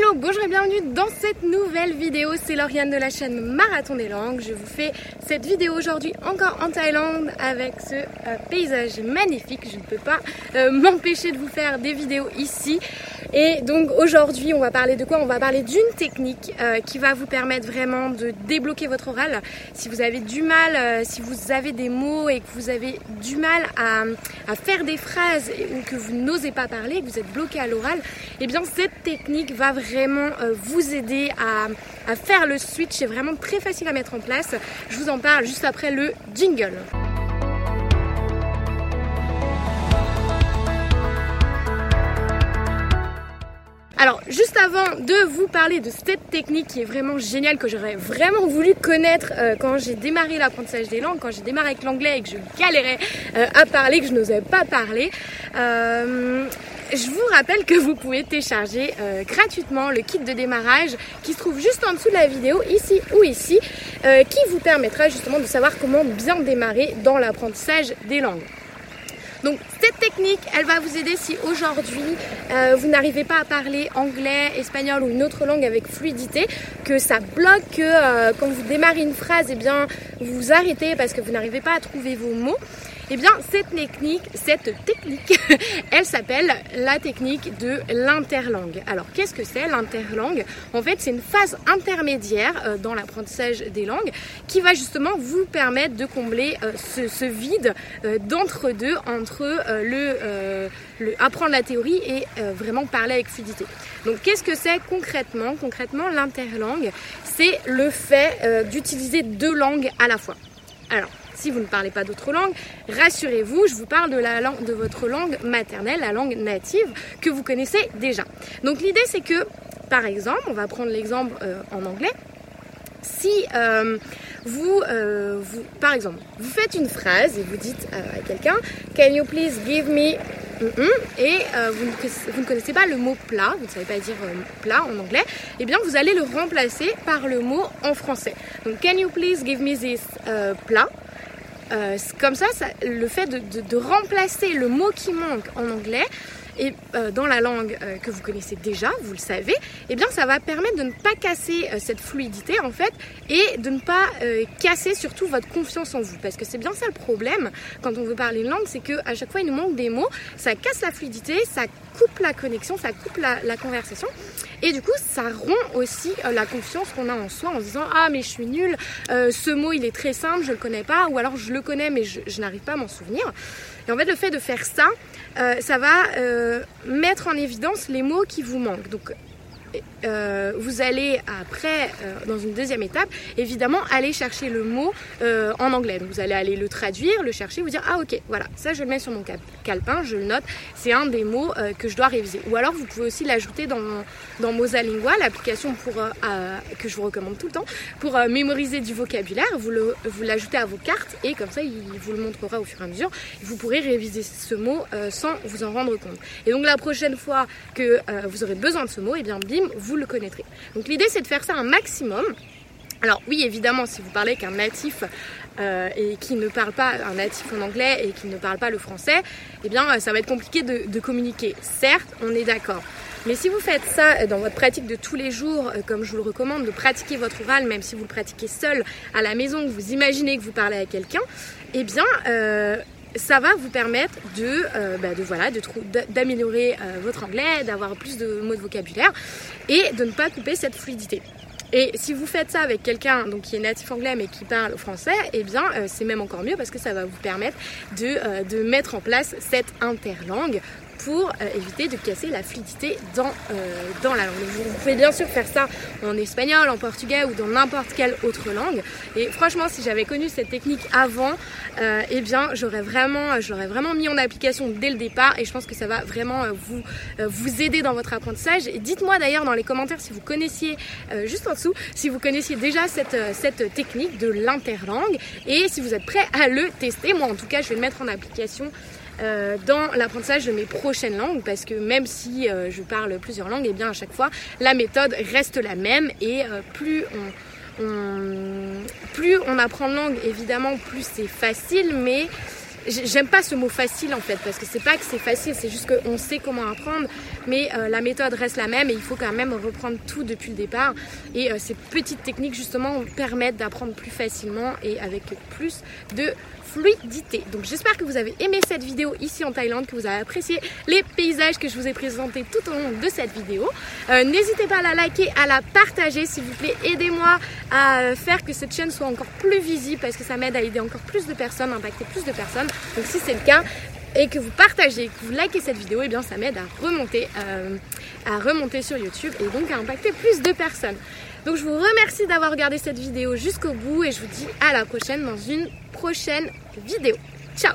Hello, bonjour et bienvenue dans cette nouvelle vidéo, c'est Lauriane de la chaîne Marathon des Langues. Je vous fais cette vidéo aujourd'hui encore en Thaïlande avec ce paysage magnifique. Je ne peux pas m'empêcher de vous faire des vidéos ici. Et donc aujourd'hui on va parler de quoi? On va parler d'une technique qui va vous permettre vraiment de débloquer votre oral. Si vous avez du mal, si vous avez des mots et que vous avez du mal à faire des phrases ou que vous n'osez pas parler, que vous êtes bloqué à l'oral, eh bien cette technique va vraiment vous aider à faire le switch. C'est vraiment très facile à mettre en place. Je vous en parle juste après le jingle. Alors, juste avant de vous parler de cette technique qui est vraiment géniale, que j'aurais vraiment voulu connaître quand j'ai démarré l'apprentissage des langues, quand j'ai démarré avec l'anglais et que je galérais à parler, que je n'osais pas parler, je vous rappelle que vous pouvez télécharger gratuitement le kit de démarrage qui se trouve juste en dessous de la vidéo, ici ou ici, qui vous permettra justement de savoir comment bien démarrer dans l'apprentissage des langues. Donc cette technique, elle va vous aider si aujourd'hui vous n'arrivez pas à parler anglais, espagnol ou une autre langue avec fluidité, que ça bloque, que quand vous démarrez une phrase, eh bien, vous vous arrêtez parce que vous n'arrivez pas à trouver vos mots. Eh bien, cette technique, elle s'appelle la technique de l'interlangue. Alors, qu'est-ce que c'est l'interlangue? En fait, c'est une phase intermédiaire dans l'apprentissage des langues qui va justement vous permettre de combler ce vide d'entre-deux, entre apprendre la théorie et vraiment parler avec fluidité. Donc, qu'est-ce que c'est concrètement? Concrètement, l'interlangue, c'est le fait d'utiliser deux langues à la fois. Alors, si vous ne parlez pas d'autres langues, rassurez-vous, je vous parle de votre langue maternelle, la langue native que vous connaissez déjà. Donc l'idée c'est que, par exemple, on va prendre l'exemple en anglais. Si vous, par exemple, vous faites une phrase et vous dites à quelqu'un « Can you please give me… » et vous ne connaissez pas le mot plat, vous ne savez pas dire plat en anglais, et bien vous allez le remplacer par le mot en français. Donc « Can you please give me this plat ?» Comme ça, le fait de remplacer le mot qui manque en anglais et dans la langue que vous connaissez déjà, vous le savez, eh bien ça va permettre de ne pas casser cette fluidité en fait, et de ne pas casser surtout votre confiance en vous, parce que c'est bien ça le problème quand on veut parler une langue, c'est qu'à chaque fois il nous manque des mots, ça casse la fluidité, ça coupe la connexion, ça coupe la conversation, et du coup ça rompt aussi la confiance qu'on a en soi en se disant « Ah mais je suis nulle, ce mot il est très simple, je le connais pas » ou alors « Je le connais mais je n'arrive pas à m'en souvenir ». Et en fait le fait de faire ça, ça va mettre en évidence les mots qui vous manquent. Donc vous allez après, dans une deuxième étape, évidemment aller chercher le mot en anglais. Donc vous allez aller le traduire, le chercher, vous dire « Ah ok, voilà, ça je le mets sur mon calepin, je le note, c'est un des mots que je dois réviser. » Ou alors vous pouvez aussi l'ajouter dans MosaLingua, l'application que je vous recommande tout le temps, pour mémoriser du vocabulaire. Vous l'ajoutez à vos cartes et comme ça il vous le montrera au fur et à mesure. Vous pourrez réviser ce mot sans vous en rendre compte. Et donc la prochaine fois que vous aurez besoin de ce mot, et bien bim, vous le connaîtrez. Donc l'idée c'est de faire ça un maximum. Alors oui, évidemment, si vous parlez avec un natif et qui ne parle pas un natif en anglais et qui ne parle pas le français, eh bien ça va être compliqué de communiquer. Certes, on est d'accord. Mais si vous faites ça dans votre pratique de tous les jours, comme je vous le recommande, de pratiquer votre oral, même si vous le pratiquez seul à la maison, que vous imaginez que vous parlez à quelqu'un, eh bien ça va vous permettre d'améliorer votre anglais, d'avoir plus de mots de vocabulaire et de ne pas couper cette fluidité. Et si vous faites ça avec quelqu'un donc qui est natif anglais mais qui parle français, eh bien c'est même encore mieux parce que ça va vous permettre de mettre en place cette interlangue pour éviter de casser la fluidité dans la langue. Vous pouvez bien sûr faire ça en espagnol, en portugais ou dans n'importe quelle autre langue. Et franchement, si j'avais connu cette technique avant, eh bien, j'aurais vraiment mis en application dès le départ et je pense que ça va vraiment vous aider dans votre apprentissage. Et dites-moi d'ailleurs dans les commentaires si vous connaissiez, juste en dessous, si vous connaissiez déjà cette technique de l'interlangue et si vous êtes prêt à le tester. Moi, en tout cas, je vais le mettre en application dans l'apprentissage de mes prochaines langues parce que même si je parle plusieurs langues, et bien à chaque fois la méthode reste la même et plus on apprend de langue évidemment plus c'est facile, mais J'aime pas ce mot facile en fait, parce que c'est pas que c'est facile, c'est juste qu'on sait comment apprendre, mais la méthode reste la même et il faut quand même reprendre tout depuis le départ. Et ces petites techniques justement permettent d'apprendre plus facilement et avec plus de fluidité. Donc j'espère que vous avez aimé cette vidéo ici en Thaïlande, que vous avez apprécié les paysages que je vous ai présentés tout au long de cette vidéo. N'hésitez pas à la liker, à la partager s'il vous plaît, aidez-moi à faire que cette chaîne soit encore plus visible parce que ça m'aide à aider encore plus de personnes, impacter plus de personnes. Donc si c'est le cas et que vous partagez, que vous likez cette vidéo, et bien ça m'aide à remonter sur YouTube et donc à impacter plus de personnes. Donc je vous remercie d'avoir regardé cette vidéo jusqu'au bout et je vous dis à la prochaine dans une prochaine vidéo. Ciao!